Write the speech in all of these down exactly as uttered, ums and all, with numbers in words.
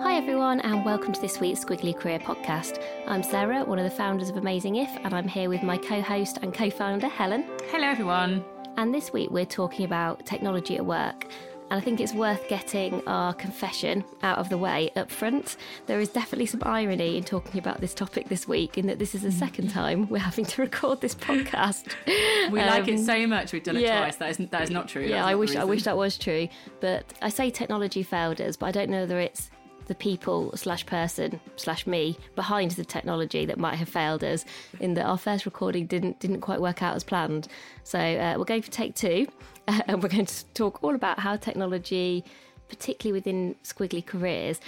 Hi everyone, and welcome to this week's Squiggly Career Podcast. I'm Sarah, one of the founders of Amazing If, and I'm here with my co-host and co-founder Helen. Hello everyone. And this week we're talking about technology at work. And I think it's worth getting our confession out of the way up front. There is definitely some irony in talking about this topic this week, in that this is the second time we're having to record this podcast. We um, like it so much, we've done it yeah, twice. That is, that is not true. Yeah, I wish I wish that was true. But I say technology failed us, but I don't know whether it's the people slash person slash me behind the technology that might have failed us, in that our first recording didn't didn't quite work out as planned. So uh, we're going for take two, uh, and we're going to talk all about how technology, particularly within squiggly careers,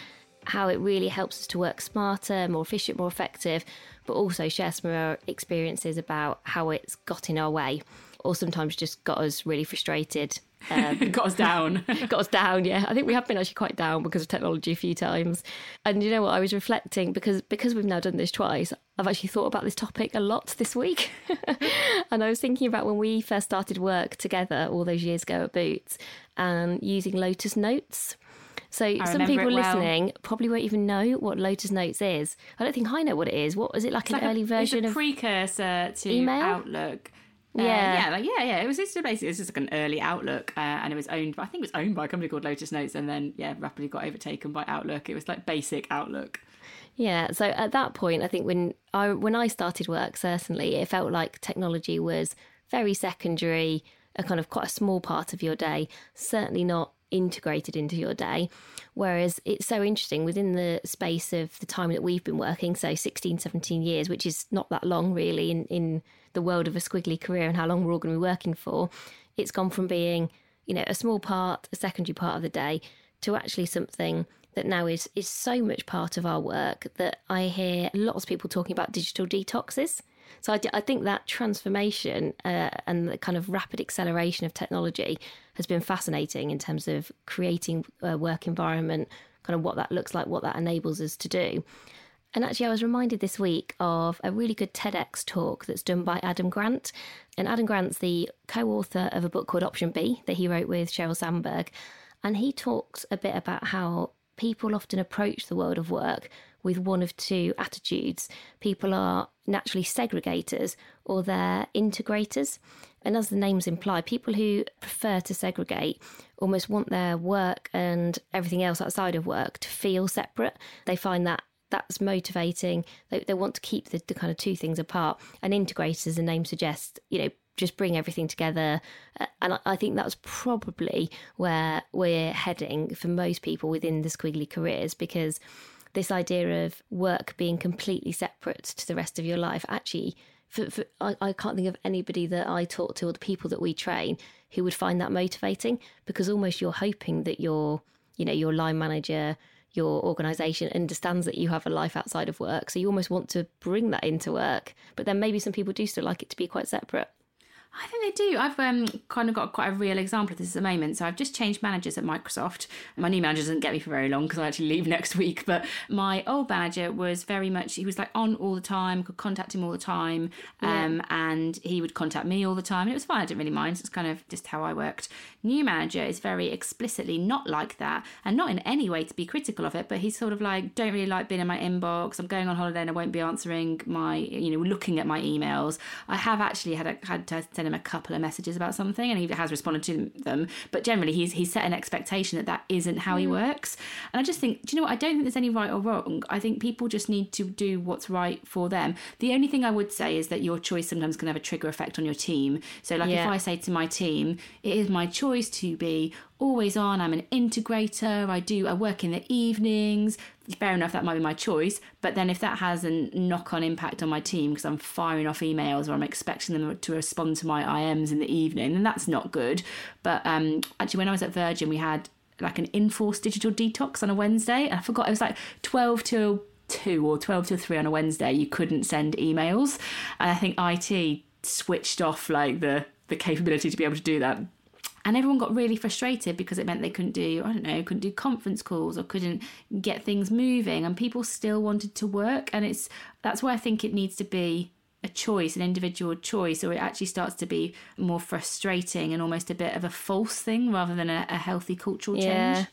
how it really helps us to work smarter, more efficient, more effective, but also share some of our experiences about how it's got in our way, or sometimes just got us really frustrated. Um, got us down. Got us down, yeah. I think we have been actually quite down because of technology a few times. And you know what, I was reflecting, because because we've now done this twice, I've actually thought about this topic a lot this week. And I was thinking about when we first started work together all those years ago at Boots, and um, using Lotus Notes. So I some people listening well. probably won't even know what Lotus Notes is. I don't think I know what it is. What is it like, it's an like early a, version it's a of precursor to email? Outlook. Yeah, uh, yeah, like, yeah, yeah. It was just basically it was just like an early Outlook, uh, and it was owned. I think it was owned by a company called Lotus Notes, and then yeah, rapidly got overtaken by Outlook. It was like basic Outlook. Yeah. So at that point, I think when I when I started work, certainly it felt like technology was very secondary, a kind of quite a small part of your day. Certainly not integrated into your day. Whereas it's so interesting within the space of the time that we've been working, so sixteen, seventeen years, which is not that long really in, in the world of a squiggly career and how long we're all going to be working for, it's gone from being, you know, a small part, a secondary part of the day, to actually something that now is, is so much part of our work that I hear lots of people talking about digital detoxes. So I, I think that transformation uh, and the kind of rapid acceleration of technology has been fascinating in terms of creating a work environment, kind of what that looks like, what that enables us to do. And actually, I was reminded this week of a really good TEDx talk that's done by Adam Grant. And Adam Grant's the co-author of a book called Option B that he wrote with Sheryl Sandberg. And he talks a bit about how people often approach the world of work with one of two attitudes. People are naturally segregators, or they're integrators. And as the names imply, people who prefer to segregate almost want their work and everything else outside of work to feel separate. They find that that's motivating. They, they want to keep the, the kind of two things apart. And integrators, as the name suggests, you know, just bring everything together. And I think that's probably where we're heading for most people within the squiggly careers, because this idea of work being completely separate to the rest of your life, actually, for, for, I, I can't think of anybody that I talk to or the people that we train who would find that motivating, because almost you're hoping that your, you know, your line manager, your organisation understands that you have a life outside of work. So you almost want to bring that into work. But then maybe some people do still like it to be quite separate. I think they do. I've um, kind of got quite a real example of this at the moment. So I've just changed managers at Microsoft. My new manager doesn't get me for very long because I actually leave next week. But my old manager was very much, he was like on all the time, could contact him all the time. Um, yeah. And he would contact me all the time. And it was fine. I didn't really mind. So it's kind of just how I worked. New manager is very explicitly not like that, and not in any way to be critical of it. But he's sort of like, don't really like being in my inbox. I'm going on holiday and I won't be answering my, you know, looking at my emails. I have actually had a, had to send him a couple of messages about something, and he has responded to them. But generally, he's he's set an expectation that that isn't how he works. And I just think, do you know what? I don't think there's any right or wrong. I think people just need to do what's right for them. The only thing I would say is that your choice sometimes can have a trigger effect on your team. So, like, yeah. if I say to my team, it is my choice to be always on, I'm an integrator, I do, I work in the evenings, fair enough, that might be my choice. But then if that has a knock-on impact on my team because I'm firing off emails or I'm expecting them to respond to my I Ms in the evening, then that's not good. But um, actually, when I was at Virgin, we had like an enforced digital detox on a Wednesday. I forgot, it was like twelve till two or twelve till three on a Wednesday, you couldn't send emails. And I think I T switched off like the, the capability to be able to do that. And everyone got really frustrated because it meant they couldn't do, I don't know, couldn't do conference calls or couldn't get things moving. And people still wanted to work. And it's that's why I think it needs to be a choice, an individual choice, or it actually starts to be more frustrating and almost a bit of a false thing rather than a, a healthy cultural change. Yeah,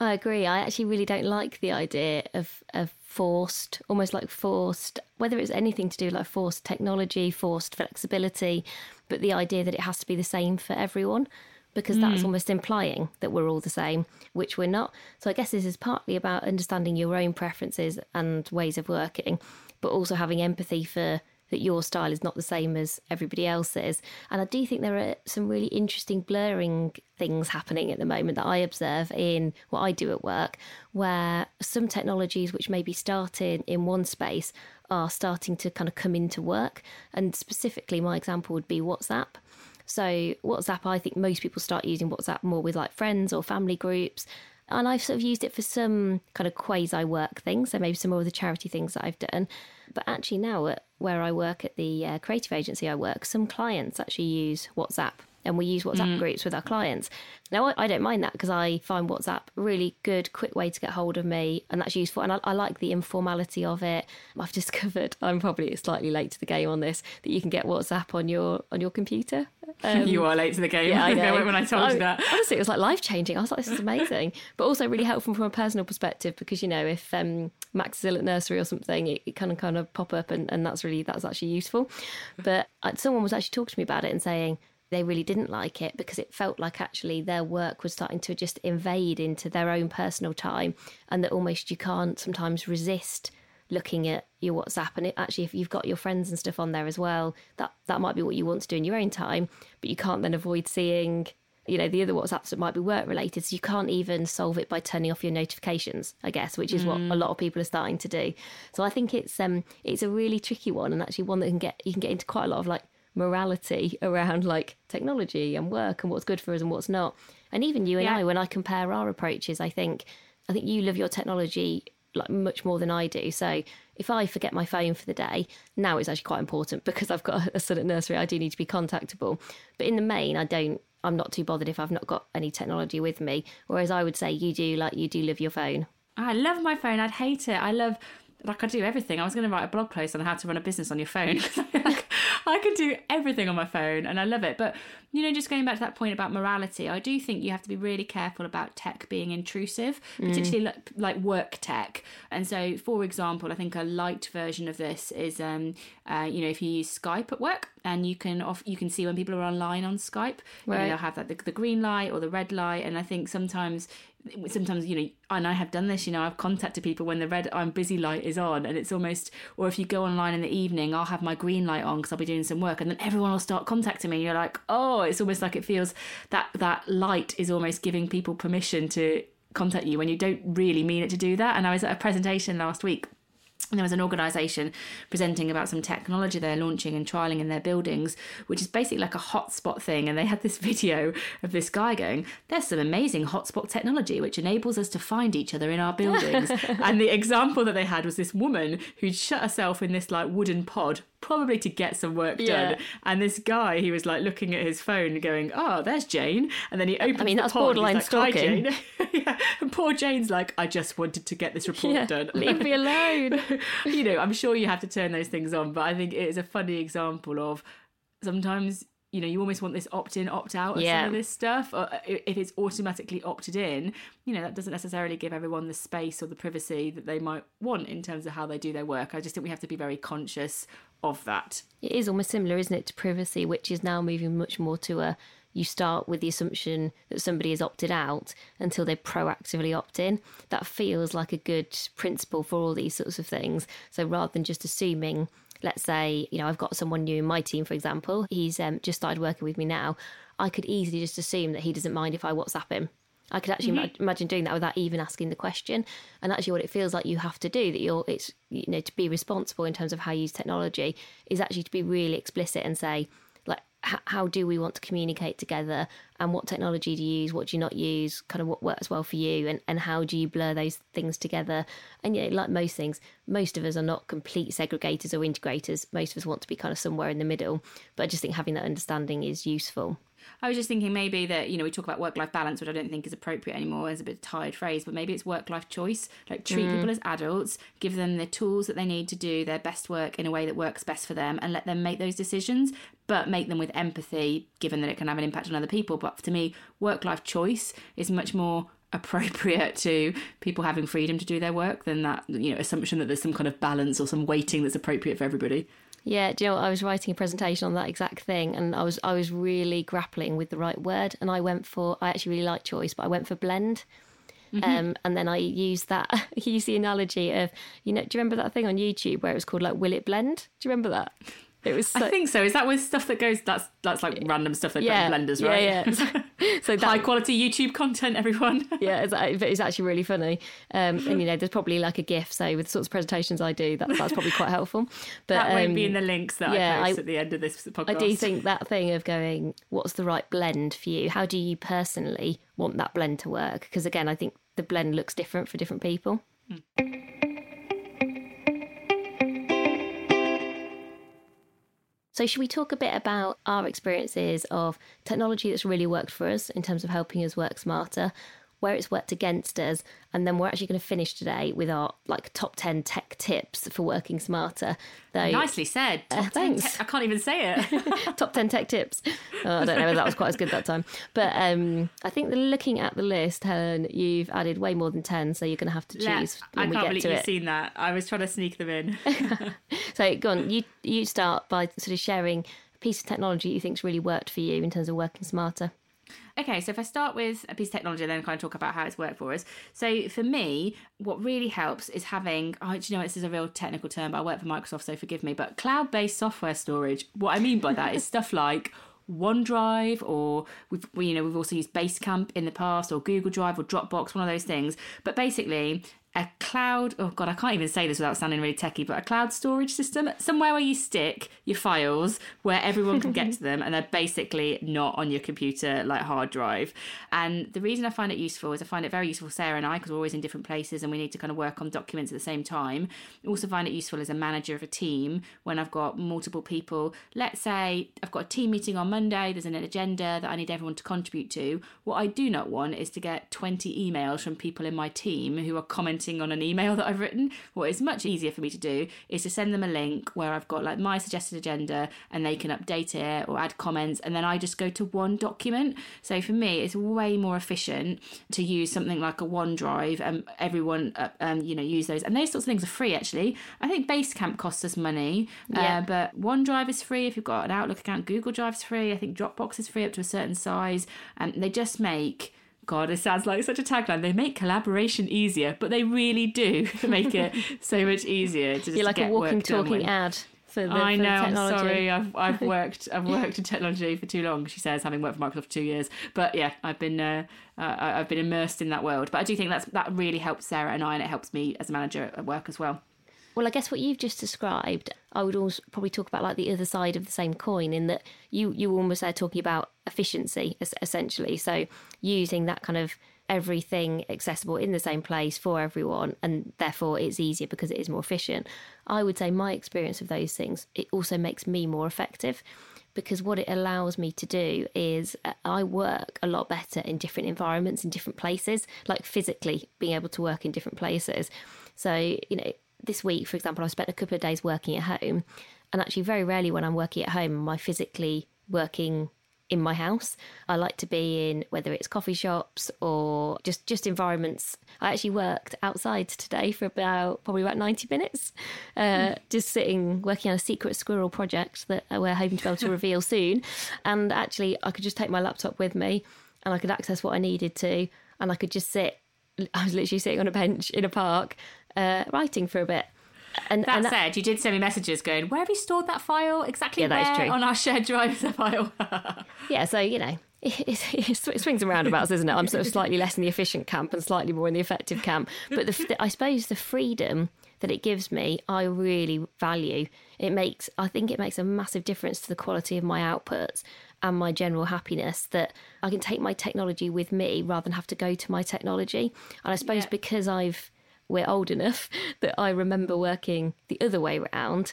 I agree. I actually really don't like the idea of, of forced, almost like forced, whether it's anything to do like forced technology, forced flexibility, but the idea that it has to be the same for everyone. Because that's mm. almost implying that we're all the same, which we're not. So I guess this is partly about understanding your own preferences and ways of working, but also having empathy for that your style is not the same as everybody else's. And I do think there are some really interesting blurring things happening at the moment that I observe in what I do at work, where some technologies which maybe started in one space are starting to kind of come into work. And specifically, my example would be WhatsApp. So WhatsApp, I think most people start using WhatsApp more with like friends or family groups. And I've sort of used it for some kind of quasi-work things. So maybe some more of the charity things that I've done. But actually now at where I work at the uh, creative agency I work, some clients actually use WhatsApp. And we use WhatsApp mm. groups with our clients. Now, I, I don't mind that because I find WhatsApp a really good, quick way to get hold of me. And that's useful. And I, I like the informality of it. I've discovered, I'm probably slightly late to the game on this, that you can get WhatsApp on your on your computer. Um, you are late to the game. Yeah, I know. When I told I, you that. Honestly, it was like life-changing. I was like, this is amazing. But also really helpful from a personal perspective because, you know, if um, Max is ill at nursery or something, it, it kind of kind of pop up and, and that's really, that's actually useful. But someone was actually talking to me about it and saying, they really didn't like it because it felt like actually their work was starting to just invade into their own personal time, and that almost you can't sometimes resist looking at your WhatsApp. And it, actually, if you've got your friends and stuff on there as well, that, that might be what you want to do in your own time, but you can't then avoid seeing, you know, the other WhatsApps that might be work related. So you can't even solve it by turning off your notifications, I guess, which is mm. what a lot of people are starting to do. So I think it's um it's a really tricky one, and actually one that can get you can get into quite a lot of like morality around like technology and work and what's good for us and what's not. And even you and yeah. I, when I compare our approaches, I think I think you love your technology like much more than I do. So if I forget my phone for the day, now it's actually quite important because I've got a son at nursery, I do need to be contactable. But in the main, I don't I'm not too bothered if I've not got any technology with me. Whereas I would say you do like you do love your phone. I love my phone. I'd hate it. I love like I do everything. I was going to write a blog post on how to run a business on your phone. I can do everything on my phone and I love it. But, you know, just going back to that point about morality, I do think you have to be really careful about tech being intrusive, particularly mm. like work tech. And so, for example, I think a light version of this is, um, uh, you know, if you use Skype at work and you can off, you can see when people are online on Skype, right. You know, they'll have that, the, the green light or the red light. And I think sometimes... sometimes you know and I have done this, you know I've contacted people when the red I'm busy light is on, and it's almost, or if you go online in the evening, I'll have my green light on because I'll be doing some work, and then everyone will start contacting me and you're like, oh, it's almost like it feels that that light is almost giving people permission to contact you when you don't really mean it to do that. And I was at a presentation last week, and there was an organisation presenting about some technology they're launching and trialling in their buildings, which is basically like a hotspot thing. And they had this video of this guy going, there's some amazing hotspot technology which enables us to find each other in our buildings. And the example that they had was this woman who'd shut herself in this like wooden pod probably to get some work yeah. done. And this guy, he was like looking at his phone going, oh, there's Jane. And then he opens I mean, the that's pod, borderline like, stalking. yeah. And poor Jane's like, I just wanted to get this report yeah. done. Leave me alone. You know, I'm sure you have to turn those things on, but I think it is a funny example of sometimes, you know, you almost want this opt-in, opt-out of yeah. some of this stuff. Or if it's automatically opted in, you know, that doesn't necessarily give everyone the space or the privacy that they might want in terms of how they do their work. I just think we have to be very conscious of that. It is almost similar, isn't it, to privacy, which is now moving much more to a, you start with the assumption that somebody has opted out until they proactively opt in. That feels like a good principle for all these sorts of things. So rather than just assuming, let's say, you know, I've got someone new in my team, for example, he's um, just started working with me now. I could easily just assume that he doesn't mind if I WhatsApp him. I could actually mm-hmm. ma- imagine doing that without even asking the question. And actually what it feels like you have to do, that you're, it's, you know, to be responsible in terms of how you use technology, is actually to be really explicit and say, like, h- how do we want to communicate together? And what technology do you use? What do you not use? Kind of what works well for you? And, and how do you blur those things together? And, you know, like most things, most of us are not complete segregators or integrators. Most of us want to be kind of somewhere in the middle. But I just think having that understanding is useful. I was just thinking maybe that, you know, we talk about work-life balance, which I don't think is appropriate anymore. It's a bit tired phrase, but maybe it's work-life choice. Like, treat mm. people as adults, give them the tools that they need to do their best work in a way that works best for them, and let them make those decisions, but make them with empathy, given that it can have an impact on other people. But to me, work-life choice is much more appropriate to people having freedom to do their work than that, you know, assumption that there's some kind of balance or some weighting that's appropriate for everybody. Yeah, do you know what? I was writing a presentation on that exact thing, and I was I was really grappling with the right word, and I went for, I actually really like choice, but I went for blend. Mm-hmm. Um, and then I used that, used the analogy of, you know, do you remember that thing on YouTube where it was called like, will it blend? Do you remember that? It was so, I think so. Is that with stuff that goes, that's that's like random stuff that yeah, goes in blenders, right? Yeah, yeah. So that, high quality YouTube content, everyone. Yeah, it's, it's actually really funny. Um, and, you know, there's probably like a GIF. So with the sorts of presentations I do, that, that's probably quite helpful. But that won't um, be in the links that yeah, I post I, at the end of this podcast. I do think that thing of going, what's the right blend for you? How do you personally want that blend to work? Because, again, I think the blend looks different for different people. Mm. So should we talk a bit about our experiences of technology that's really worked for us in terms of helping us work smarter, where it's worked against us, and then we're actually going to finish today with our like top ten tech tips for working smarter. Though, nicely said. Top uh, thanks. Te- I can't even say it. Top ten tech tips. Oh, I don't know if that was quite as good that time. But um, I think that looking at the list, Helen, you've added way more than ten, so you're going to have to choose yeah, when we get to it. I can't believe you've seen that. I was trying to sneak them in. So go on, you, you start by sort of sharing a piece of technology you think's really worked for you in terms of working smarter. Okay, so if I start with a piece of technology and then kind of talk about how it's worked for us. So for me, what really helps is having, oh, do you know, this is a real technical term, but I work for Microsoft, so forgive me, but cloud-based software storage. What I mean by that is stuff like OneDrive, or we've, we, you know, we've also used Basecamp in the past, or Google Drive, or Dropbox, one of those things. But basically, a cloud, oh God, I can't even say this without sounding really techie, but a cloud storage system, somewhere where you stick your files where everyone can get to them and they're basically not on your computer like hard drive. And the reason I find it useful is I find it very useful, Sarah and I, because we're always in different places and we need to kind of work on documents at the same time. I also find it useful as a manager of a team when I've got multiple people. Let's say I've got a team meeting on Monday, there's an agenda that I need everyone to contribute to. What I do not want is to get twenty emails from people in my team who are commenting on an email that I've written. What is much easier for me to do is to send them a link where I've got like my suggested agenda and they can update it or add comments, and then I just go to one document. So for me, it's way more efficient to use something like a OneDrive and everyone uh, um, you know, use those. And those sorts of things are free, actually. I think Basecamp costs us money, yeah. uh, but OneDrive is free if you've got an Outlook account. Google Drive's free. I think Dropbox is free up to a certain size, and they just make, God, it sounds like such a tagline. They make collaboration easier, but they really do make it so much easier. To just You're like get a walking, talking ad for the I for know, the technology. I'm sorry, I've, I've worked I've worked in technology for too long, she says, having worked for Microsoft for two years. But yeah, I've been uh, uh, I've been immersed in that world. But I do think that's that really helps Sarah and I, and it helps me as a manager at work as well. Well, I guess what you've just described, I would also probably talk about like the other side of the same coin, in that you you almost are talking about efficiency, essentially. So using that kind of everything accessible in the same place for everyone, and therefore it's easier because it is more efficient. I would say my experience of those things, it also makes me more effective, because what it allows me to do is I work a lot better in different environments, in different places, like physically being able to work in different places. So, you know, this week, for example, I spent a couple of days working at home, and actually very rarely when I'm working at home am I physically working in my house. I like to be in, whether it's coffee shops or just, just environments. I actually worked outside today for about, probably about ninety minutes, uh, mm. just sitting, working on a secret squirrel project that we're hoping to be able to reveal soon. And actually I could just take my laptop with me and I could access what I needed to. And I could just sit, I was literally sitting on a bench in a park, uh, writing for a bit. And that, and that said, you did send me messages going, where have you stored that file? Exactly, yeah, that where is true. On our shared drive, the file. Yeah, so, you know, it, it, it swings and roundabouts, isn't it? I'm sort of slightly less in the efficient camp and slightly more in the effective camp. But the, the, I suppose the freedom that it gives me, I really value. It makes, I think it makes a massive difference to the quality of my outputs and my general happiness, that I can take my technology with me rather than have to go to my technology. And I suppose yeah. because I've... we're old enough that I remember working the other way around,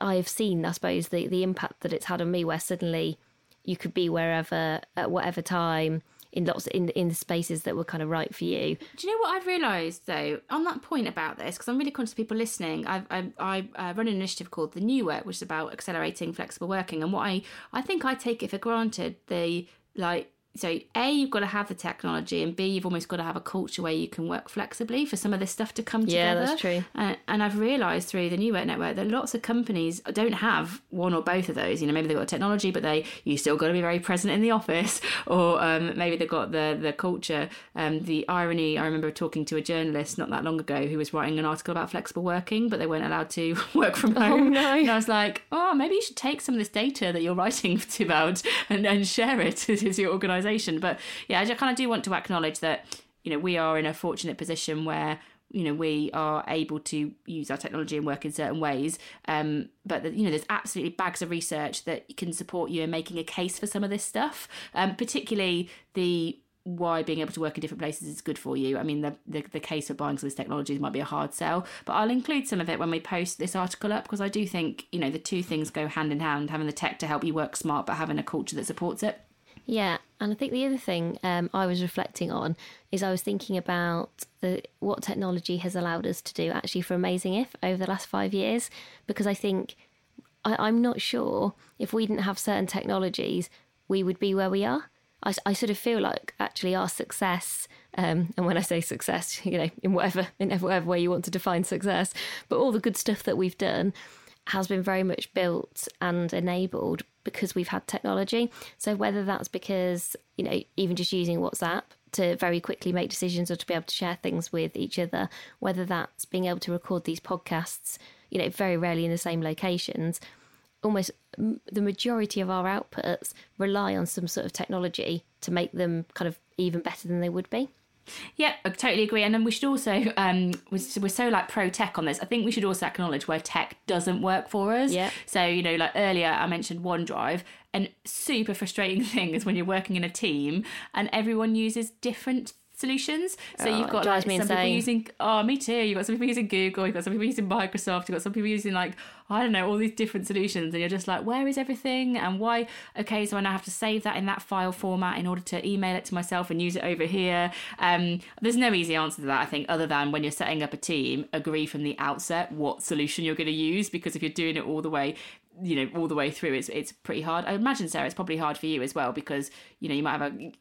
I've seen, I suppose, the, the impact that it's had on me, where suddenly you could be wherever, at whatever time, in lots in in the spaces that were kind of right for you. Do you know what I've realised, though, on that point about this, because I'm really conscious of people listening, I've, I, I uh, run an initiative called The New Work, which is about accelerating flexible working. And what I, I think I take it for granted, the, like, so A, you've got to have the technology, and B, you've almost got to have a culture where you can work flexibly for some of this stuff to come together. Yeah, that's true. Uh, and I've realised through the New Work Network that lots of companies don't have one or both of those. You know, maybe they've got technology, but they you still got to be very present in the office, or um, maybe they've got the the culture. Um, the irony, I remember talking to a journalist not that long ago who was writing an article about flexible working, but they weren't allowed to work from home. Oh, no. And I was like, oh, maybe you should take some of this data that you're writing about and, and share it to your organisation. But yeah, I kind of do want to acknowledge that, you know, we are in a fortunate position where, you know, we are able to use our technology and work in certain ways. Um, but, the, you know, there's absolutely bags of research that can support you in making a case for some of this stuff, um, particularly the why being able to work in different places is good for you. I mean, the, the the case for buying some of these technologies might be a hard sell, but I'll include some of it when we post this article up, because I do think, you know, the two things go hand in hand, having the tech to help you work smart, but having a culture that supports it. Yeah, and I think the other thing um, I was reflecting on is I was thinking about the what technology has allowed us to do actually for Amazing If over the last five years, because I think I, I'm not sure if we didn't have certain technologies, we would be where we are. I, I sort of feel like actually our success, um, and when I say success, you know, in whatever in whatever way you want to define success, but all the good stuff that we've done has been very much built and enabled because we've had technology. So whether that's because, you know, even just using WhatsApp to very quickly make decisions or to be able to share things with each other, whether that's being able to record these podcasts, you know, very rarely in the same locations, almost the majority of our outputs rely on some sort of technology to make them kind of even better than they would be. Yeah, I totally agree. And then we should also, um, we're, we're so like pro-tech on this, I think we should also acknowledge where tech doesn't work for us. Yeah. So, you know, like earlier I mentioned OneDrive. And super frustrating thing is when you're working in a team and everyone uses different solutions. So oh, you've got like, some insane. people using, oh, me too. You've got some people using Google, you've got some people using Microsoft, you've got some people using like, I don't know, all these different solutions. And you're just like, where is everything? And why? Okay, so I now have to save that in that file format in order to email it to myself and use it over here. Um, there's no easy answer to that, I think, other than when you're setting up a team, agree from the outset what solution you're going to use, because if you're doing it all the way, you know, all the way through, it's it's pretty hard. I imagine, Sarah, it's probably hard for you as well, because, you know, you might have a...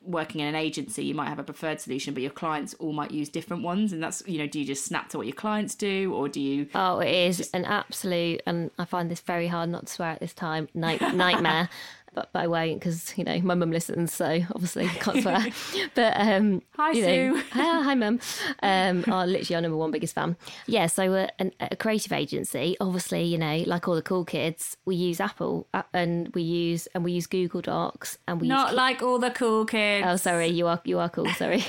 working in an agency, you might have a preferred solution, but your clients all might use different ones, and that's, you know, do you just snap to what your clients do, or do you? Oh, it is just... an absolute, and I find this very hard not to swear at this time, night, nightmare. But, but I won't, because, you know, my mum listens, so obviously I can't swear. But um, hi, you know, Sue. Hi, hi, mum. Um, are literally our number one biggest fan. Yeah, so we're an, a creative agency. Obviously, you know, like all the cool kids, we use Apple and we use and we use Google Docs and we not use... like all the cool kids. Oh, sorry, you are you are cool. Sorry.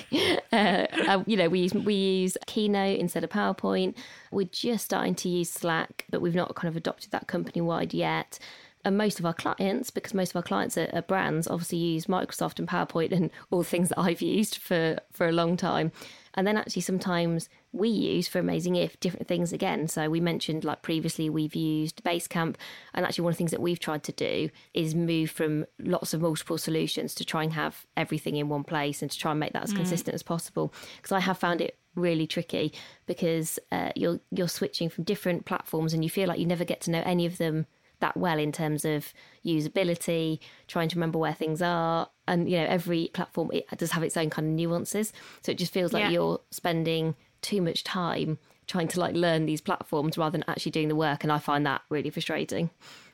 uh, uh, you know, we use we use Keynote instead of PowerPoint. We're just starting to use Slack, but we've not kind of adopted that company wide yet. and most of our clients, because most of our clients are, are brands, obviously use Microsoft and PowerPoint and all the things that I've used for, for a long time. And then actually sometimes we use for Amazing If different things again. So we mentioned, like previously, we've used Basecamp, and actually one of the things that we've tried to do is move from lots of multiple solutions to try and have everything in one place and to try and make that as mm. consistent as possible. Because I have found it really tricky because uh, you're you're switching from different platforms and you feel like you never get to know any of them that well in terms of usability, trying to remember where things are. And, you know, every platform, it does have its own kind of nuances. So it just feels like yeah. you're spending too much time trying to like learn these platforms rather than actually doing the work. And I find that really frustrating.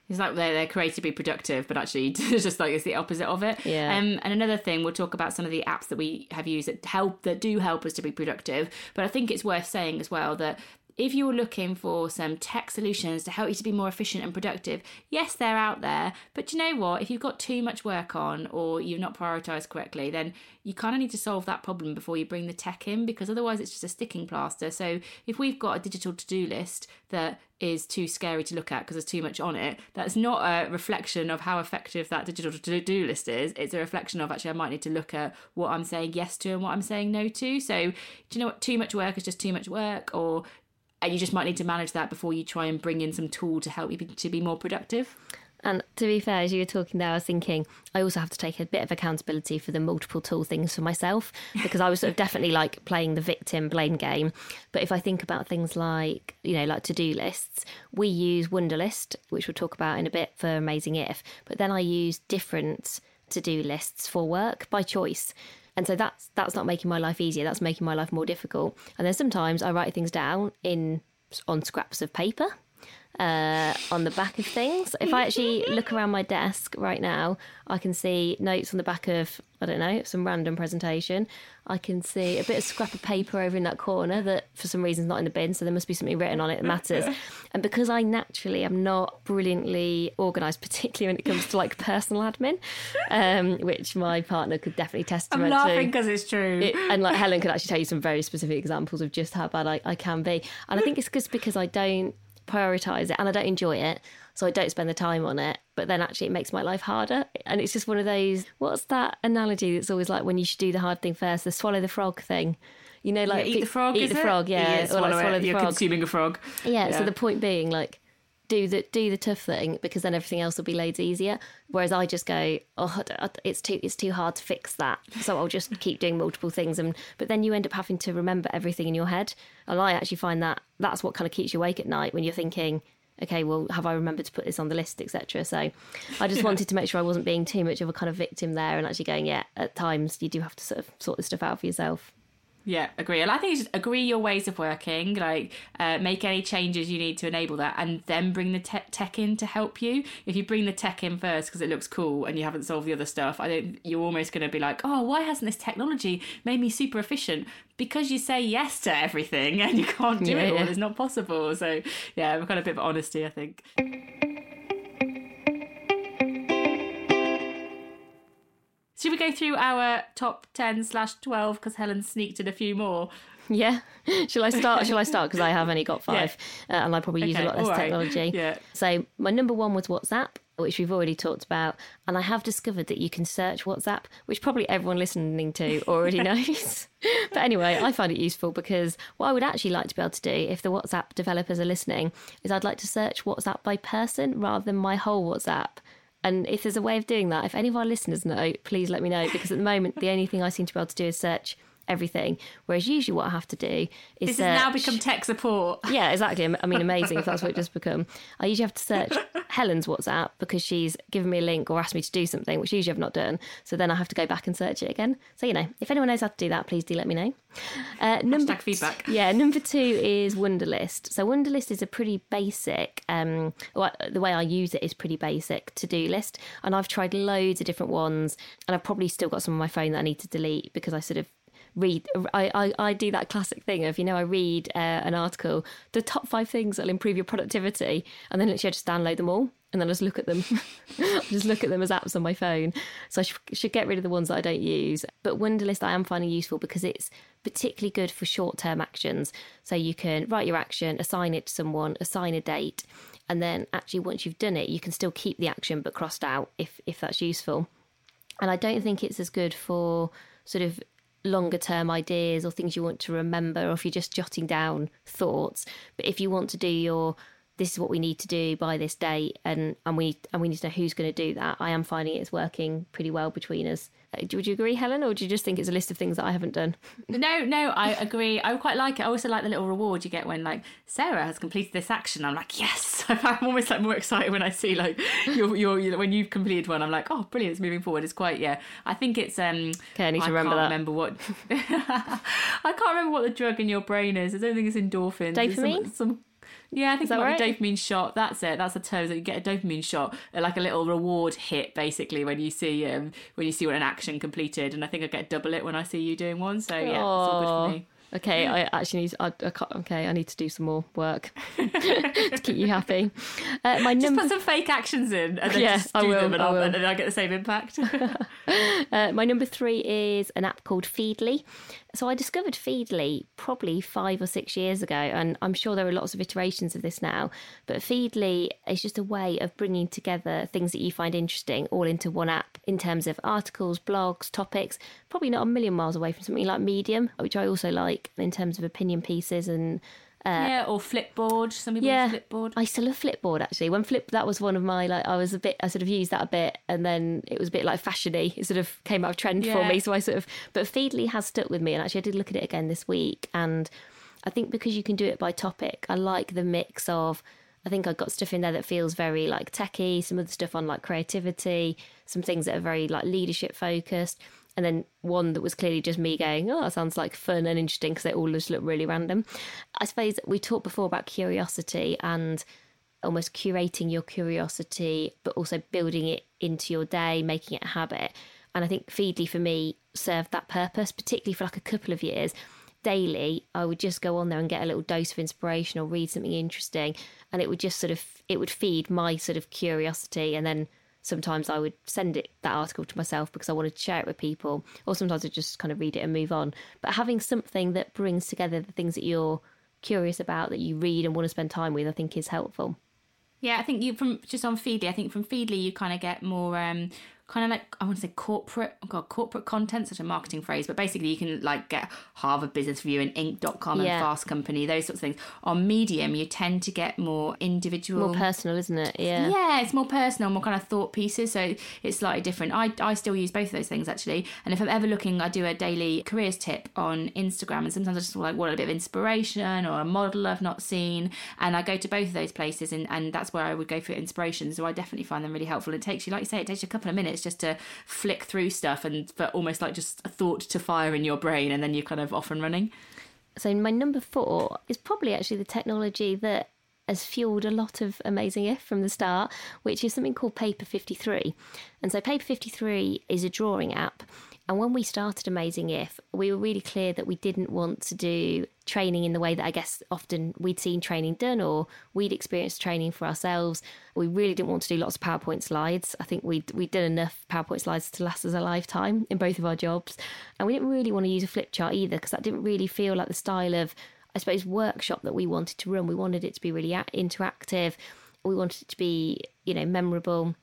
It's like they're, they're created to be productive, but actually it's just like it's the opposite of it. Yeah. Um, and another thing, we'll talk about some of the apps that we have used that help, that do help us to be productive. But I think it's worth saying as well that if you're looking for some tech solutions to help you to be more efficient and productive, yes, they're out there. But do you know what? If you've got too much work on or you've not prioritised correctly, then you kind of need to solve that problem before you bring the tech in, because otherwise it's just a sticking plaster. So if we've got a digital to-do list that is too scary to look at because there's too much on it, that's not a reflection of how effective that digital to-do list is. It's a reflection of, actually, I might need to look at what I'm saying yes to and what I'm saying no to. So do you know what? Too much work is just too much work, or... and you just might need to manage that before you try and bring in some tool to help you be, to be more productive. And to be fair, as you were talking there, I was thinking I also have to take a bit of accountability for the multiple tool things for myself, because I was sort of definitely like playing the victim blame game. But if I think about things like, you know, like to-do lists, we use Wunderlist, which we'll talk about in a bit for Amazing If. But then I use different to-do lists for work by choice. And so that's that's not making my life easier. That's making my life more difficult. And then sometimes I write things down in on scraps of paper, uh, on the back of things. If I actually look around my desk right now, I can see notes on the back of, I don't know, some random presentation. I can see a bit of scrap of paper over in that corner that for some reason is not in the bin, so there must be something written on it that matters. And because I naturally am not brilliantly organised, particularly when it comes to like personal admin, um, which my partner could definitely testify to. I'm laughing because it's true. It, and like Helen could actually tell you some very specific examples of just how bad I, I can be. And I think it's just because I don't prioritise it and I don't enjoy it, so I don't spend the time on it, but then actually it makes my life harder. And it's just one of those, what's that analogy that's always like when you should do the hard thing first, the swallow the frog thing, you know, like yeah, eat the frog eat is the it? frog yeah, yeah, or like swallow the you're frog. consuming a frog yeah, yeah so the point being, like, do the do the tough thing, because then everything else will be loads easier. Whereas I just go, oh, it's too it's too hard to fix that, so I'll just keep doing multiple things. And but then you end up having to remember everything in your head, and I actually find that that's what kind of keeps you awake at night, when you're thinking, okay, well, have I remembered to put this on the list, et cetera. So I just yeah. wanted to make sure I wasn't being too much of a kind of victim there, and actually going, yeah, at times you do have to sort of sort this stuff out for yourself. Yeah, agree. And I think you should agree your ways of working, like uh, make any changes you need to enable that, and then bring the te- tech in to help you. If you bring the tech in first because it looks cool and you haven't solved the other stuff, I don't, you're almost going to be like, oh, why hasn't this technology made me super efficient? Because you say yes to everything and you can't do yeah, it all. Yeah. It's not possible. So yeah, we've got a bit of honesty, I think. Should we go through our top ten slash twelve, because Helen sneaked in a few more? Yeah. Shall I start? Shall I start? Because I have only got five yeah. uh, and I probably use okay, a lot less right. technology. Yeah. So my number one was WhatsApp, which we've already talked about. And I have discovered that you can search WhatsApp, which probably everyone listening to already knows. But anyway, I find it useful because what I would actually like to be able to do, if the WhatsApp developers are listening, is I'd like to search WhatsApp by person rather than my whole WhatsApp. And if there's a way of doing that, if any of our listeners know, please let me know, because at the moment, the only thing I seem to be able to do is search everything, whereas usually what I have to do is This search... has now become tech support. Yeah, exactly. I mean, amazing if that's what it does become. I usually have to search Helen's WhatsApp because she's given me a link or asked me to do something, which usually I've not done. So then I have to go back and search it again. So, you know, if anyone knows how to do that, please do let me know. Uh, number Hashtag feedback. T- yeah, number two is Wunderlist. So Wunderlist is a pretty basic, um, well, the way I use it is pretty basic to-do list. And I've tried loads of different ones, and I've probably still got some on my phone that I need to delete because I sort of read I, I I do that classic thing of, you know, I read uh, an article, the top five things that'll improve your productivity, and then literally I just download them all, and then I just look at them. I just look at them as apps on my phone. So I sh- should get rid of the ones that I don't use. But Wunderlist I am finding useful because it's particularly good for short-term actions. So you can write your action, assign it to someone, assign a date, and then actually once you've done it, you can still keep the action but crossed out if if that's useful. And I don't think it's as good for sort of longer term ideas or things you want to remember, or if you're just jotting down thoughts. But if you want to do your, this is what we need to do by this date, and, and we and we need to know who's going to do that, I am finding it's working pretty well between us. Would you agree, Helen, or do you just think it's a list of things that I haven't done? No, no, I agree. I quite like it. I also like the little reward you get when, like, Sarah has completed this action. I'm like, yes! I'm almost, like, more excited when I see, like, your, your, when you've completed one. I'm like, oh, brilliant, it's moving forward. It's quite, yeah. I think it's... Um, okay, I need to I remember can't that. Remember what... I can't remember what the drug in your brain is. I don't think it's endorphins. Dopamine? It's some... some Yeah, I think it might be a dopamine shot. That's it. That's the term. That you get a dopamine shot, like a little reward hit, basically, when you see um, when you see what an action completed. And I think I get double it when I see you doing one. So yeah, Aww. It's all good for me. Okay, I actually need. To, I, I can't, okay, I need to do some more work to keep you happy. Uh, my just num- put some fake actions in, and then yeah, just do I will, them, and I, will. And then I get the same impact. uh, my number three is an app called Feedly. So I discovered Feedly probably five or six years ago, and I'm sure there are lots of iterations of this now. But Feedly is just a way of bringing together things that you find interesting all into one app in terms of articles, blogs, topics. Probably not a million miles away from something like Medium, which I also like. In terms of opinion pieces and uh, yeah, or Flipboard. Some people yeah, use Flipboard. I still love Flipboard actually. When Flip, that was one of my like. I was a bit. I sort of used that a bit, and then it was a bit like fashiony. It sort of came out of trend yeah. for me. So I sort of. But Feedly has stuck with me, and actually I did look at it again this week, and I think because you can do it by topic, I like the mix of. I think I've got stuff in there that feels very like techie, some other stuff on like creativity, some things that are very like leadership focused. And then one that was clearly just me going, oh, that sounds like fun and interesting because they all just look really random. I suppose we talked before about curiosity and almost curating your curiosity, but also building it into your day, making it a habit. And I think Feedly for me served that purpose, particularly for like a couple of years. Daily, I would just go on there and get a little dose of inspiration or read something interesting. And it would just sort of, it would feed my sort of curiosity, and then sometimes I would send it that article to myself because I wanted to share it with people, or sometimes I'd just kind of read it and move on. But having something that brings together the things that you're curious about, that you read and want to spend time with, I think is helpful. Yeah, I think you from just on Feedly, I think from Feedly you kind of get more um, kind of like, I want to say corporate, oh God, corporate content, such a marketing phrase, but basically you can like get Harvard Business Review and Inc dot com yeah. and Fast Company, those sorts of things. On Medium, you tend to get more individual. More personal, isn't it? Yeah. Yeah, it's more personal, more kind of thought pieces, so it's slightly different. I, I still use both of those things actually, and if I'm ever looking, I do a daily careers tip on Instagram, and sometimes I just like want a bit of inspiration or a model I've not seen, and I go to both of those places, and, and that's where I would go for inspiration. So I definitely find them really helpful. It takes you, like you say, it takes you a couple of minutes just to flick through stuff, and but almost like just a thought to fire in your brain, and then you're kind of off and running. So my number four is probably actually the technology that has fueled a lot of Amazing If from the start, which is something called Paper fifty-three. And so Paper fifty-three is a drawing app. And when we started Amazing If, we were really clear that we didn't want to do training in the way that I guess often we'd seen training done, or we'd experienced training for ourselves. We really didn't want to do lots of PowerPoint slides. I think we'd, we'd done enough PowerPoint slides to last us a lifetime in both of our jobs. And we didn't really want to use a flip chart either, because that didn't really feel like the style of, I suppose, workshop that we wanted to run. We wanted it to be really interactive. We wanted it to be, you know, memorable.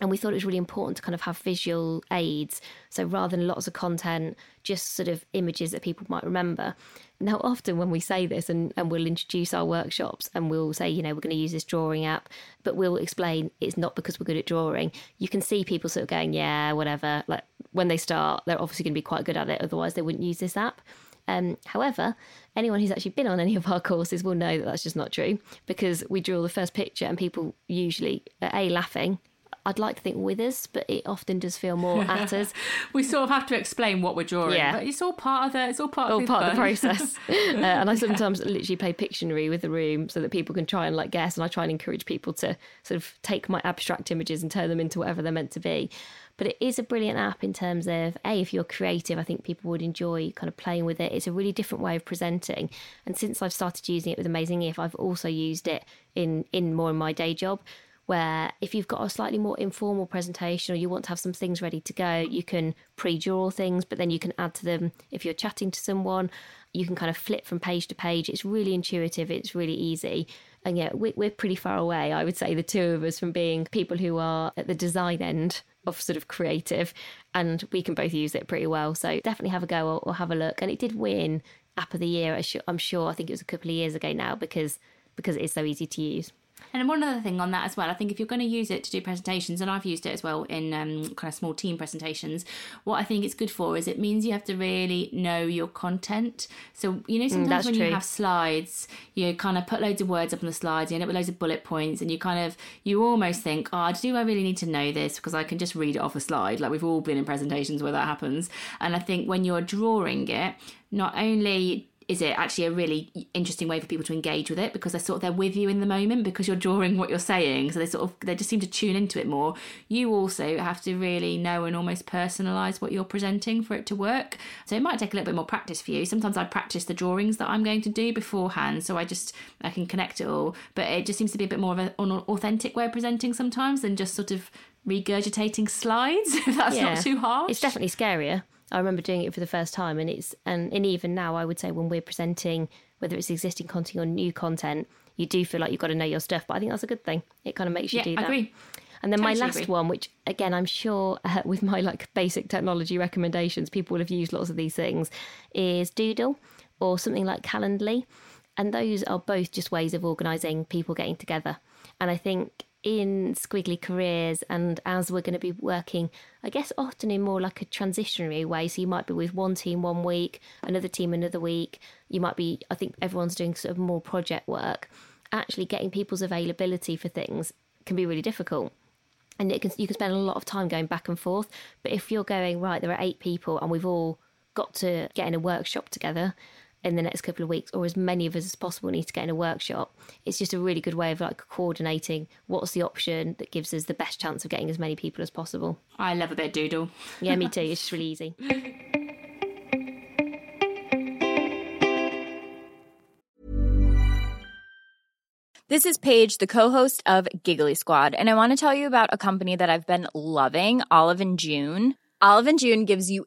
And we thought it was really important to kind of have visual aids. So rather than lots of content, just sort of images that people might remember. Now, often when we say this, and, and we'll introduce our workshops and we'll say, you know, we're going to use this drawing app, but we'll explain it's not because we're good at drawing. You can see people sort of going, yeah, whatever. Like when they start, they're obviously going to be quite good at it. Otherwise, they wouldn't use this app. Um, however, anyone who's actually been on any of our courses will know that that's just not true, because we draw the first picture and people usually are A, laughing. I'd like to think with us, but it often does feel more at us. We sort of have to explain what we're drawing, yeah. But it's all part of the, it's all part all of the, part of the process. uh, and I sometimes yeah. literally play Pictionary with the room so that people can try and like guess, and I try and encourage people to sort of take my abstract images and turn them into whatever they're meant to be. But it is a brilliant app in terms of, A, if you're creative, I think people would enjoy kind of playing with it. It's a really different way of presenting. And since I've started using it with Amazing If, I've also used it in, in more in my day job, where if you've got a slightly more informal presentation or you want to have some things ready to go, you can pre-draw things, but then you can add to them if you're chatting to someone. You can kind of flip from page to page. It's really intuitive. It's really easy. And yeah, we're pretty far away, I would say, the two of us, from being people who are at the design end of sort of creative, and we can both use it pretty well. So definitely have a go or have a look. And it did win App of the Year, I'm sure. I think it was a couple of years ago now, because because it is so easy to use. And one other thing on that as well, I think if you're going to use it to do presentations, and I've used it as well in um, kind of small team presentations, what I think it's good for is it means you have to really know your content. So, you know, sometimes mm, when true. you have slides, you kind of put loads of words up on the slides, you end up with loads of bullet points, and you kind of, you almost think, oh, do I really need to know this? Because I can just read it off a slide. Like, we've all been in presentations where that happens. And I think when you're drawing it, not only is it actually a really interesting way for people to engage with it, because they're sort of, they're with you in the moment because you're drawing what you're saying. So they sort of, they just seem to tune into it more. You also have to really know and almost personalise what you're presenting for it to work. So it might take a little bit more practice for you. Sometimes I practice the drawings that I'm going to do beforehand, so I just, I can connect it all. But it just seems to be a bit more of an authentic way of presenting sometimes than just sort of regurgitating slides, if that's yeah. not too harsh. It's definitely scarier. I remember doing it for the first time, and it's and, and even now, I would say when we're presenting, whether it's existing content or new content, you do feel like you've got to know your stuff. But I think that's a good thing. It kind of makes you yeah, do that. I agree. And then totally my last agree. one, which again, I'm sure uh, with my like basic technology recommendations, people will have used lots of these things, is Doodle or something like Calendly. And those are both just ways of organising people getting together. And I think in squiggly careers, and as we're going to be working, I guess, often in more like a transitionary way, so you might be with one team one week, another team another week, you might be, I think everyone's doing sort of more project work, actually getting people's availability for things can be really difficult, and it can, you can spend a lot of time going back and forth. But if you're going, right, there are eight people and we've all got to get in a workshop together in the next couple of weeks, or as many of us as possible need to get in a workshop, it's just a really good way of like coordinating what's the option that gives us the best chance of getting as many people as possible. I love a bit of Doodle. Yeah, me too. It's just really easy. This is Paige, the co-host of Giggly Squad, and I want to tell you about a company that I've been loving, Olive and June. Olive and June gives you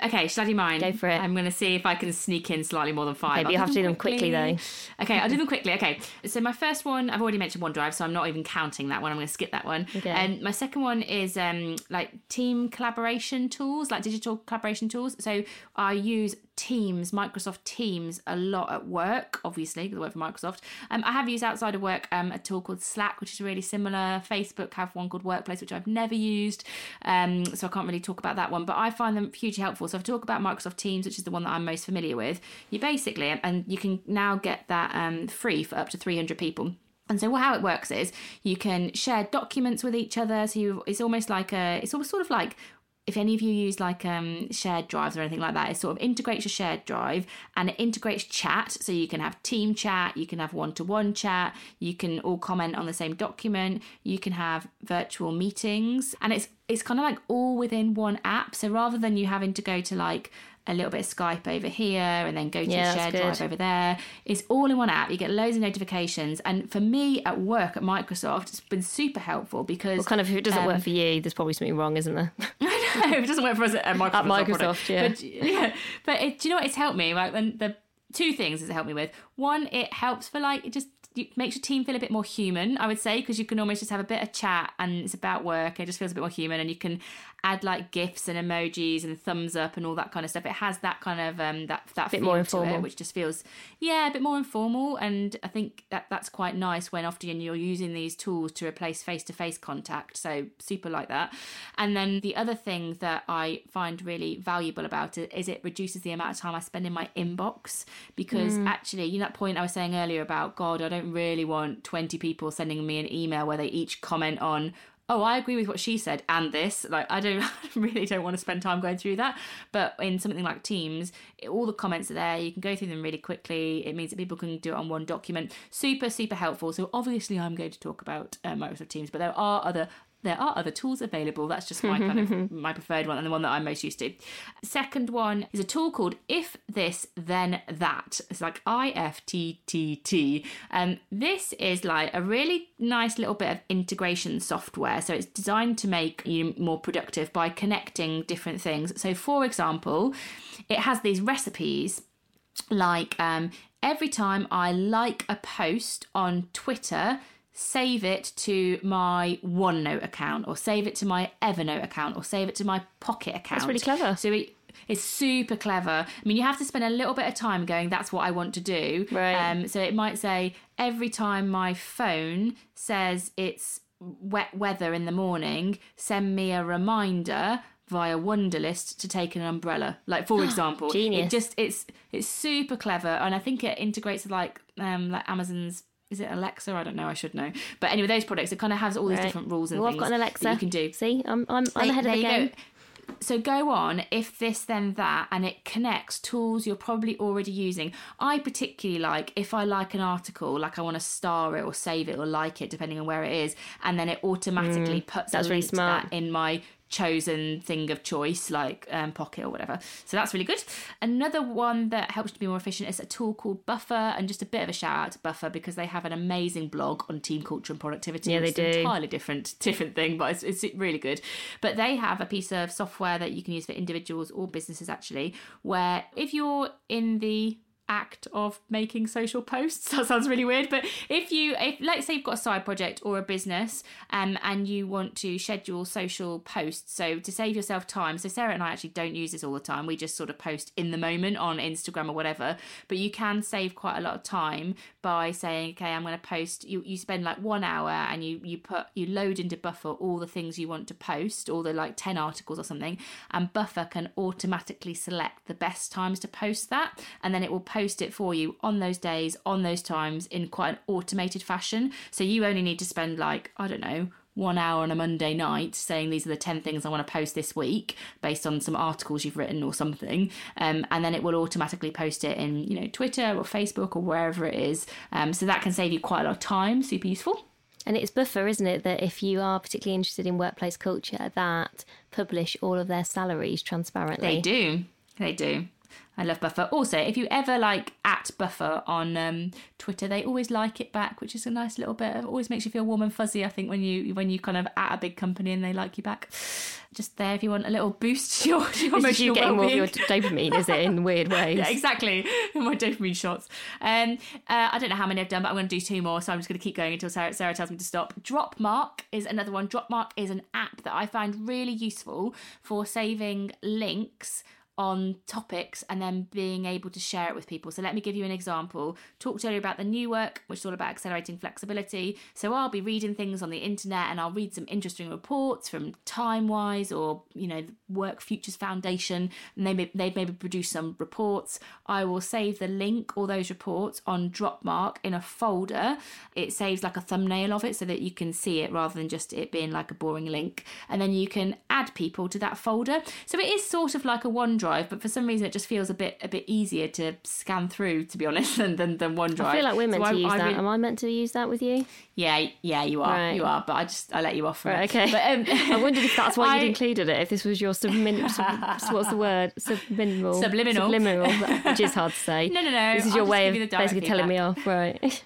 Okay, shall I do mine? Go for it. I'm going to see if I can sneak in slightly more than five. Maybe you have to do them quickly, though. Okay, I'll do them quickly. Okay, so my first one, I've already mentioned OneDrive, so I'm not even counting that one. I'm going to skip that one. Okay. And my second one is um, like team collaboration tools, like digital collaboration tools. So I use Teams, Microsoft Teams, a lot at work, obviously, because I work for Microsoft. Um, I have used outside of work um, a tool called Slack, which is really similar. Facebook have one called Workplace, which I've never used, um, so I can't really talk about that one. But I find them hugely helpful. So if I talk about Microsoft Teams, which is the one that I'm most familiar with, you basically, and you can now get that um, free for up to three hundred people. And so how it works is you can share documents with each other. So you, it's almost like a, it's almost sort of like, if any of you use like um, shared drives or anything like that, it sort of integrates your shared drive and it integrates chat. So you can have team chat, you can have one-to-one chat, you can all comment on the same document, you can have virtual meetings. And it's it's kind of like all within one app. So rather than you having to go to like a little bit of Skype over here and then go to yeah, the shared drive over there, it's all in one app. You get loads of notifications. And for me at work at Microsoft, it's been super helpful because... Well, kind of if it doesn't um, work for you, there's probably something wrong, isn't there? I know, if it doesn't work for us at Microsoft. At Microsoft, yeah. But, yeah, but it, do you know what it's helped me? Like, the, the two things it's helped me with. One, it helps for like, it just makes your team feel a bit more human, I would say, because you can almost just have a bit of chat and it's about work. It just feels a bit more human, and you can add like GIFs and emojis and thumbs up and all that kind of stuff. It has that kind of um that that bit feel more informal to it, which just feels yeah a bit more informal. And I think that that's quite nice when often you're using these tools to replace face-to-face contact. So super like that. And then the other thing that I find really valuable about it is it reduces the amount of time I spend in my inbox, because mm. actually, you know, that point I was saying earlier about God, I don't really want twenty people sending me an email where they each comment on, oh, I agree with what she said and this. Like, I don't I really don't want to spend time going through that. But in something like Teams, it, all the comments are there. You can go through them really quickly. It means that people can do it on one document. Super, super helpful. So obviously I'm going to talk about uh, Microsoft Teams, but there are other there are other tools available. That's just my kind of my preferred one and the one that I'm most used to. Second one is a tool called If This Then That. It's like I F T T T. Um, this is like a really nice little bit of integration software. So it's designed to make you more productive by connecting different things. So for example, it has these recipes like um, every time I like a post on Twitter, save it to my OneNote account, or save it to my Evernote account, or save it to my Pocket account. That's really clever. So it, it's super clever. I mean, you have to spend a little bit of time going, that's what I want to do. Right. Um, so it might say, every time my phone says it's wet weather in the morning, send me a reminder via Wunderlist to take an umbrella. Like, for example. Genius. It just, it's, it's super clever. And I think it integrates with like, um, like Amazon's, is it Alexa? I don't know. I should know. But anyway, those products, it kind of has all these right. different rules and well, things I've got an Alexa. That you can do. See, I'm I'm, I'm they, ahead of the game. Go. So go on, If This Then That, and it connects tools you're probably already using. I particularly like, if I like an article, like I want to star it or save it or like it, depending on where it is, and then it automatically mm, puts that's really smart. That in my chosen thing of choice, like um, Pocket or whatever. So that's really good. Another one that helps to be more efficient is a tool called Buffer, and just a bit of a shout out to Buffer because they have an amazing blog on team culture and productivity. Yeah, they it's do. It's an entirely different, different thing, but it's, it's really good. But they have a piece of software that you can use for individuals or businesses, actually, where if you're in the act of making social posts, that sounds really weird, but if you if let's say you've got a side project or a business um and you want to schedule social posts, so to save yourself time, so Sarah and I actually don't use this all the time, we just sort of post in the moment on Instagram or whatever, but you can save quite a lot of time by saying, okay, I'm going to post, you you spend like one hour and you you put you load into Buffer all the things you want to post, all the like ten articles or something, and Buffer can automatically select the best times to post that, and then it will post post it for you on those days, on those times, in quite an automated fashion. So you only need to spend like, I don't know, one hour on a Monday night saying these are the ten things I want to post this week based on some articles you've written or something. Um, and then it will automatically post it in, you know, Twitter or Facebook or wherever it is. Um, so that can save you quite a lot of time. Super useful. And it's Buffer, isn't it, that if you are particularly interested in workplace culture, that publish all of their salaries transparently. They do. They do. I love Buffer. Also, if you ever like at Buffer on um, Twitter, they always like it back, which is a nice little bit. It always makes you feel warm and fuzzy, I think, when you when you kind of at a big company and they like you back. Just there if you want a little boost to your, to your emotional you getting well-being. More of your dopamine, is it, in weird ways? Yeah, exactly. My dopamine shots. Um, uh, I don't know how many I've done, but I'm going to do two more, so I'm just going to keep going until Sarah, Sarah tells me to stop. Dropmark is another one. Dropmark is an app that I find really useful for saving links on topics and then being able to share it with people. So let me give you an example. Talked earlier about the new work, which is all about accelerating flexibility. So I'll be reading things on the internet and I'll read some interesting reports from Timewise or, you know, Work Futures Foundation, and they may, they've maybe produced some reports. I will save the link or those reports on Dropmark in a folder. It saves like a thumbnail of it so that you can see it rather than just it being like a boring link. And then you can add people to that folder. So it is sort of like a OneDrive, but for some reason it just feels a bit a bit easier to scan through, to be honest, than than, than OneDrive. I feel like we're meant so to I, use I, that. I mean, Am I meant to use that with you? Yeah, yeah, you are, right. you are. But I just I let you off for right, it. Okay. But, um, I wondered if that's why I, you'd included it. If this was your submin, sub, what's the word? Subminimal, subliminal, subliminal, which is hard to say. No, no, no. This is your I'll way of basically telling back. me off, right?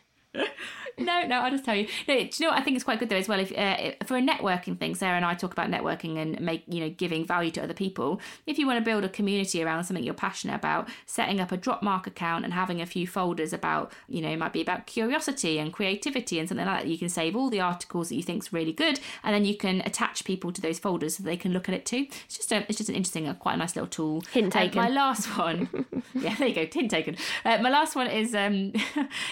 No, no, I'll just tell you. No, do you know what I think is quite good though as well? If uh, for a networking thing, Sarah and I talk about networking and make you know giving value to other people. If you want to build a community around something you're passionate about, setting up a Dropmark account and having a few folders about you know it might be about curiosity and creativity and something like that. You can save all the articles that you think's really good, and then you can attach people to those folders so they can look at it too. It's just a, it's just an interesting, uh, quite a nice little tool. Hint taken. Uh, my last one, yeah, there you go. Hint taken. Uh, my last one is um,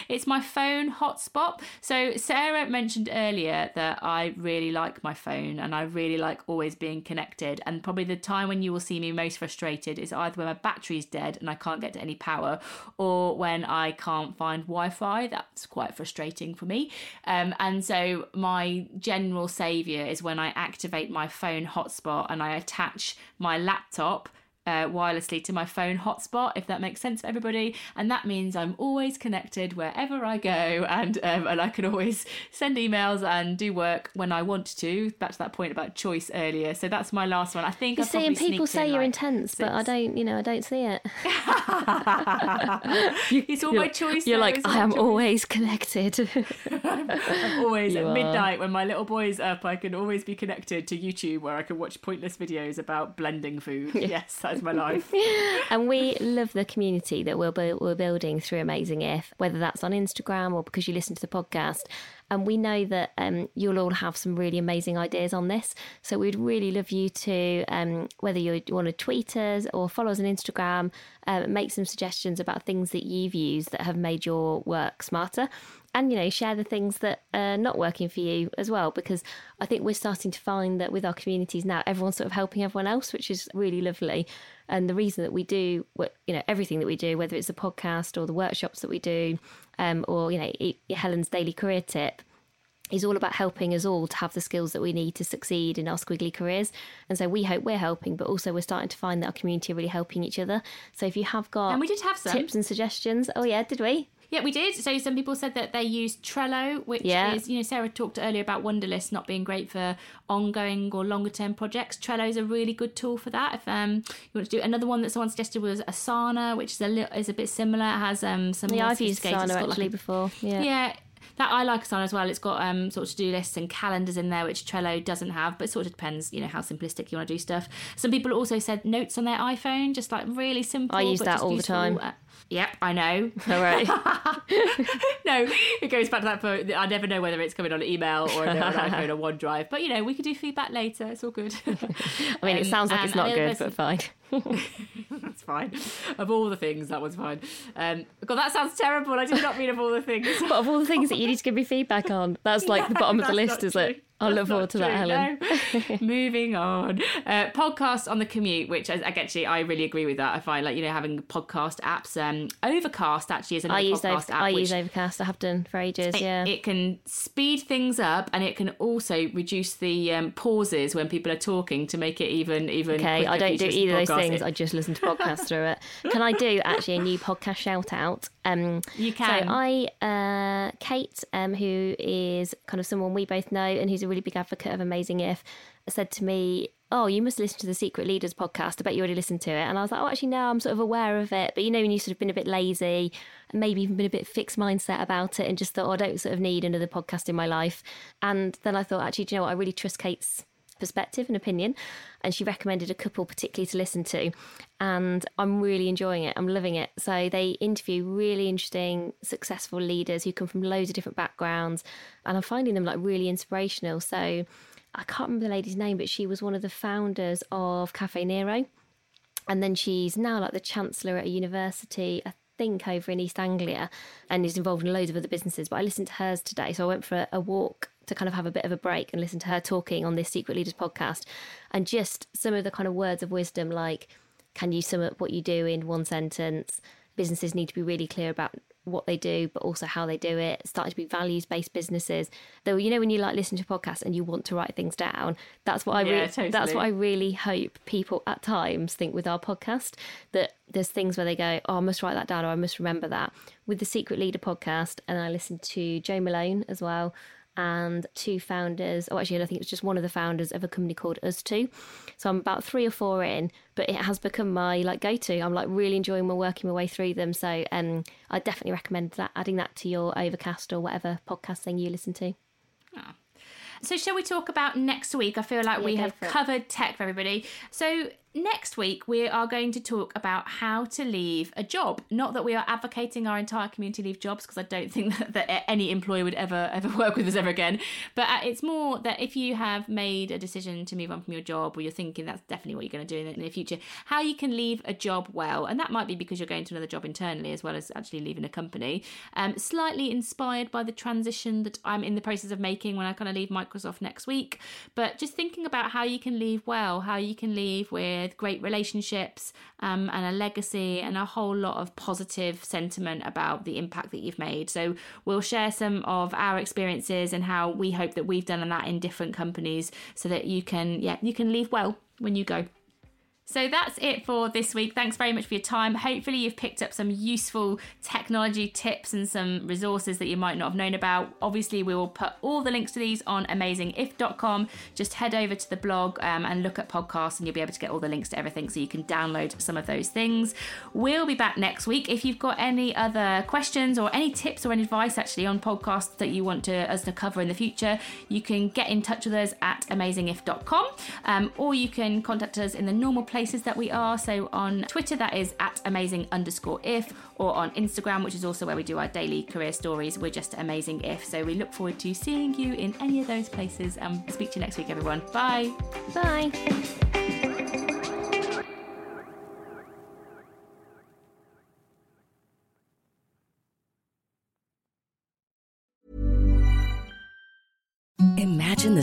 it's my phone hotspot. So Sarah mentioned earlier that I really like my phone and I really like always being connected, and probably the time when you will see me most frustrated is either when my battery's dead and I can't get to any power, or when I can't find Wi-Fi. That's quite frustrating for me, um, and so my general saviour is when I activate my phone hotspot and I attach my laptop Uh, wirelessly to my phone hotspot, if that makes sense for everybody, and that means I'm always connected wherever I go, and um, and I can always send emails and do work when I want to. Back to that point about choice earlier. So that's my last one. I think you're seeing people say in, you're like, intense, six. But I don't, you know, I don't see it. It's all my choice. You're though, like I am choice. always connected. I'm, I'm always you at are. midnight when my little boy's up. I can always be connected to YouTube where I can watch pointless videos about blending food. Yeah. Yes. That's my life. And we love the community that we're, bu- we're building through Amazing If, whether that's on Instagram or because you listen to the podcast. And we know that um, you'll all have some really amazing ideas on this. So we'd really love you to, um, whether you want to tweet us or follow us on Instagram, uh, make some suggestions about things that you've used that have made your work smarter. And, you know, share the things that are not working for you as well, because I think we're starting to find that with our communities now, everyone's sort of helping everyone else, which is really lovely. And the reason that we do, you know, everything that we do, whether it's the podcast or the workshops that we do, um, or, you know, Helen's Daily Career Tip, is all about helping us all to have the skills that we need to succeed in our squiggly careers. And so we hope we're helping, but also we're starting to find that our community are really helping each other. So if you have got and we did have some. tips and suggestions. Oh, yeah, did we? Yeah, we did. So some people said that they used Trello, which yeah. is, you know, Sarah talked earlier about Wunderlist not being great for ongoing or longer term projects. Trello is a really good tool for that. If um, you want to do another one that someone suggested was Asana, which is a little, is a bit similar. It has um, some. Yeah, I've used Asana actually like a, before. Yeah. yeah That I like Asana as well. It's got um, sort of to-do lists and calendars in there, which Trello doesn't have, but it sort of depends, you know, how simplistic you want to do stuff. Some people also said notes on their iPhone, just like really simple. I use but that just all useful. the time. Uh, yep, I know. All right. No, it goes back to that point. I never know whether it's coming on email or on an iPhone or OneDrive, but, you know, we could do feedback later. It's all good. I mean, um, it sounds like it's not good, person- but fine. That's fine. Of all the things, that one's fine. Um, God, that sounds terrible. I did not mean of all the things. But of all the things that you need to give me feedback on, that's like no, the bottom of the list, is true. it? I look forward to true, that, Helen. No. Moving on. Uh, podcasts on the commute, which I, I actually, I really agree with that. I find, like, you know, having podcast apps. Um, Overcast, actually, is another podcast Over- app. I use Overcast. I have done for ages, it, yeah. It can speed things up, and it can also reduce the um, pauses when people are talking to make it even even. Okay, I don't do either of those things. It. I just listen to podcasts through it. Can I do, actually, a new podcast shout-out? Um, you can. So I, uh, Kate, um, who is kind of someone we both know and who's a really big advocate of Amazing If, said to me, oh, you must listen to the Secret Leaders podcast. I bet you already listened to it. And I was like, oh, actually, no, I'm sort of aware of it. But, you know, when you've sort of been a bit lazy and maybe even been a bit fixed mindset about it and just thought, oh, I don't sort of need another podcast in my life. And then I thought, actually, do you know what? I really trust Kate's perspective and opinion. And she recommended a couple particularly to listen to. And I'm really enjoying it. I'm loving it. So they interview really interesting, successful leaders who come from loads of different backgrounds. And I'm finding them like really inspirational. So I can't remember the lady's name, but she was one of the founders of Cafe Nero. And then she's now like the chancellor at a university, I think over in East Anglia, and is involved in loads of other businesses. But I listened to hers today. So I went for a, a walk to kind of have a bit of a break and listen to her talking on this Secret Leaders podcast. And just some of the kind of words of wisdom, like, can you sum up what you do in one sentence? Businesses need to be really clear about what they do, but also how they do it. Starting to be values-based businesses. Though, you know, when you like listen to podcasts and you want to write things down, that's what I yeah, re- totally. that's what I really hope people at times think with our podcast, that there's things where they go, oh, I must write that down, or I must remember that. With the Secret Leader podcast, and I listened to Joe Malone as well, and two founders, or actually I think it's just one of the founders of a company called Us Two. So I'm about three or four in, but it has become my like go-to. I'm like really enjoying my working my way through them. So um, I definitely recommend that, adding that to your Overcast or whatever podcast thing you listen to. Oh. So shall we talk about next week? I feel like yeah, we have covered tech for everybody. So next week, we are going to talk about how to leave a job. Not that we are advocating our entire community leave jobs, because I don't think that, that any employer would ever, ever work with us ever again. But it's more that if you have made a decision to move on from your job, or you're thinking that's definitely what you're going to do in the, in the future, how you can leave a job well. And that might be because you're going to another job internally as well as actually leaving a company. Um, slightly inspired by the transition that I'm in the process of making when I kind of leave my Microsoft next week, but just thinking about how you can leave well, how you can leave with great relationships um, and a legacy and a whole lot of positive sentiment about the impact that you've made. So we'll share some of our experiences and how we hope that we've done that in different companies, so that you can, yeah, you can leave well when you go. So that's it for this week. Thanks very much for your time. Hopefully you've picked up some useful technology tips and some resources that you might not have known about. Obviously, we will put all the links to these on amazing if dot com. Just head over to the blog um, and look at podcasts, and you'll be able to get all the links to everything, so you can download some of those things. We'll be back next week. If you've got any other questions or any tips or any advice actually on podcasts that you want to, us to cover in the future, you can get in touch with us at amazing if dot com, um, or you can contact us in the normal place places that we are. So on Twitter, that is at amazing underscore if, or on Instagram, which is also where we do our daily career stories. We're just Amazing If. So we look forward to seeing you in any of those places, and um, speak to you next week, everyone. Bye. Bye. Imagine the